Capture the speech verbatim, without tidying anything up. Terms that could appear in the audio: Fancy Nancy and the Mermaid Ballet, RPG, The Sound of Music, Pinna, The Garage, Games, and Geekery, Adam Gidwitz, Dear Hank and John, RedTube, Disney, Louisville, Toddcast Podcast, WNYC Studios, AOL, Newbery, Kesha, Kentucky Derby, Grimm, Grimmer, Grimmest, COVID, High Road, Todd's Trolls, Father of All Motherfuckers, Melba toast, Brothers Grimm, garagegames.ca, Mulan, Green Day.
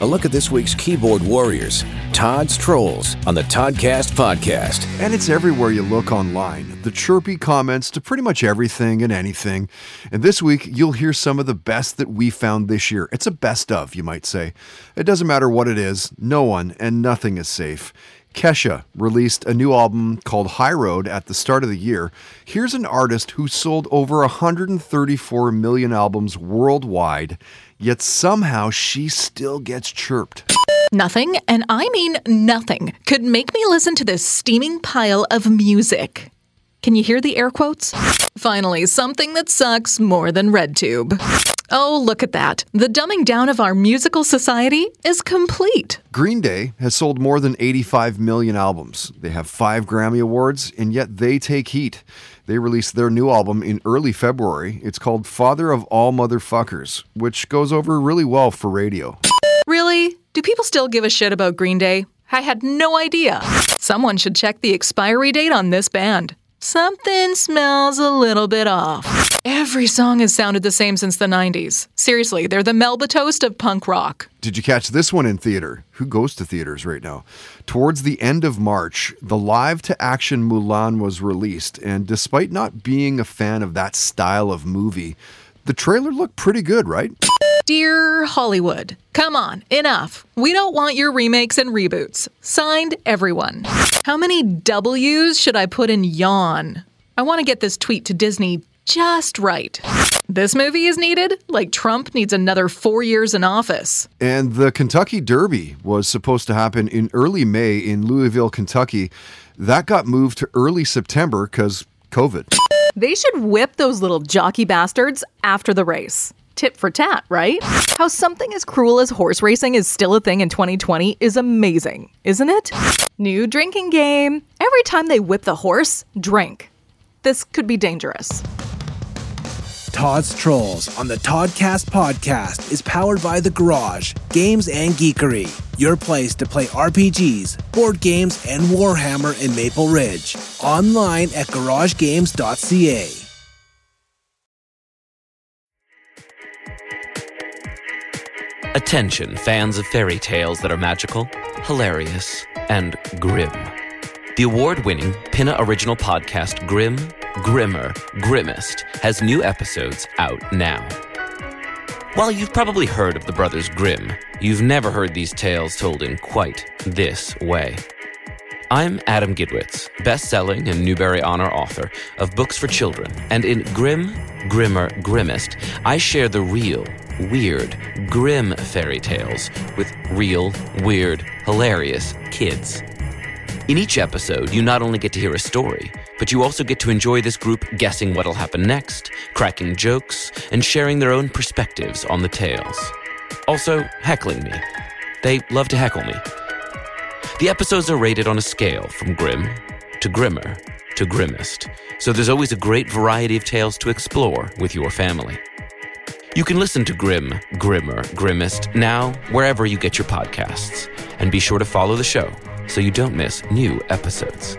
A look at this week's keyboard warriors, Todd's Trolls, on the Toddcast Podcast. And it's everywhere you look online. The chirpy comments to pretty much everything and anything. And this week, you'll hear some of the best that we found this year. It's a best of, you might say. It doesn't matter what it is. No one and nothing is safe. Kesha released a new album called High Road at the start of the year. Here's an artist who sold over one hundred thirty-four million albums worldwide, yet somehow she still gets chirped. Nothing, and I mean nothing, could make me listen to this steaming pile of music. Can you hear the air quotes? Finally, something that sucks more than RedTube. Oh, look at that. The dumbing down of our musical society is complete. Green Day has sold more than eighty-five million albums. They have five Grammy Awards, and yet they take heat. They released their new album in early February. It's called Father of All Motherfuckers, which goes over really well for radio. Really? Do people still give a shit about Green Day? I had no idea. Someone should check the expiry date on this band. Something smells a little bit off. Every song has sounded the same since the nineties. Seriously, they're the Melba toast of punk rock. Did you catch this one in theater? Who goes to theaters right now? Towards the end of March, the live-to-action Mulan was released, and despite not being a fan of that style of movie, the trailer looked pretty good, right? Dear Hollywood, come on, enough. We don't want your remakes and reboots. Signed, everyone. How many W's should I put in yawn? I want to get this tweet to Disney just right. This movie is needed, like Trump needs another four years in office. And the Kentucky Derby was supposed to happen in early May in Louisville, Kentucky. That got moved to early September because COVID. They should whip those little jockey bastards after the race. Tit for tat, right? How something as cruel as horse racing is still a thing in twenty twenty is amazing, isn't it? New drinking game. Every time they whip the horse, drink. This could be dangerous. Todd's Trolls on the Toddcast Podcast is powered by The Garage, Games, and Geekery, your place to play R P Gs, board games, and Warhammer in Maple Ridge. Online at garage games dot c a. Attention, fans of fairy tales that are magical, hilarious, and grim. The award-winning Pinna original podcast Grimm, Grimmer, Grimmest has new episodes out now. While you've probably heard of the Brothers Grimm, you've never heard these tales told in quite this way. I'm Adam Gidwitz, best-selling and Newbery Honor author of books for children, and in Grimm, Grimmer, Grimmest, I share the real, weird, grim fairy tales with real, weird, hilarious kids. In each episode, you not only get to hear a story, but you also get to enjoy this group guessing what'll happen next, cracking jokes, and sharing their own perspectives on the tales. Also, heckling me. They love to heckle me. The episodes are rated on a scale from grim to grimmer to grimmest, so there's always a great variety of tales to explore with your family. You can listen to Grimm, Grimmer, Grimmest now wherever you get your podcasts. And be sure to follow the show so you don't miss new episodes.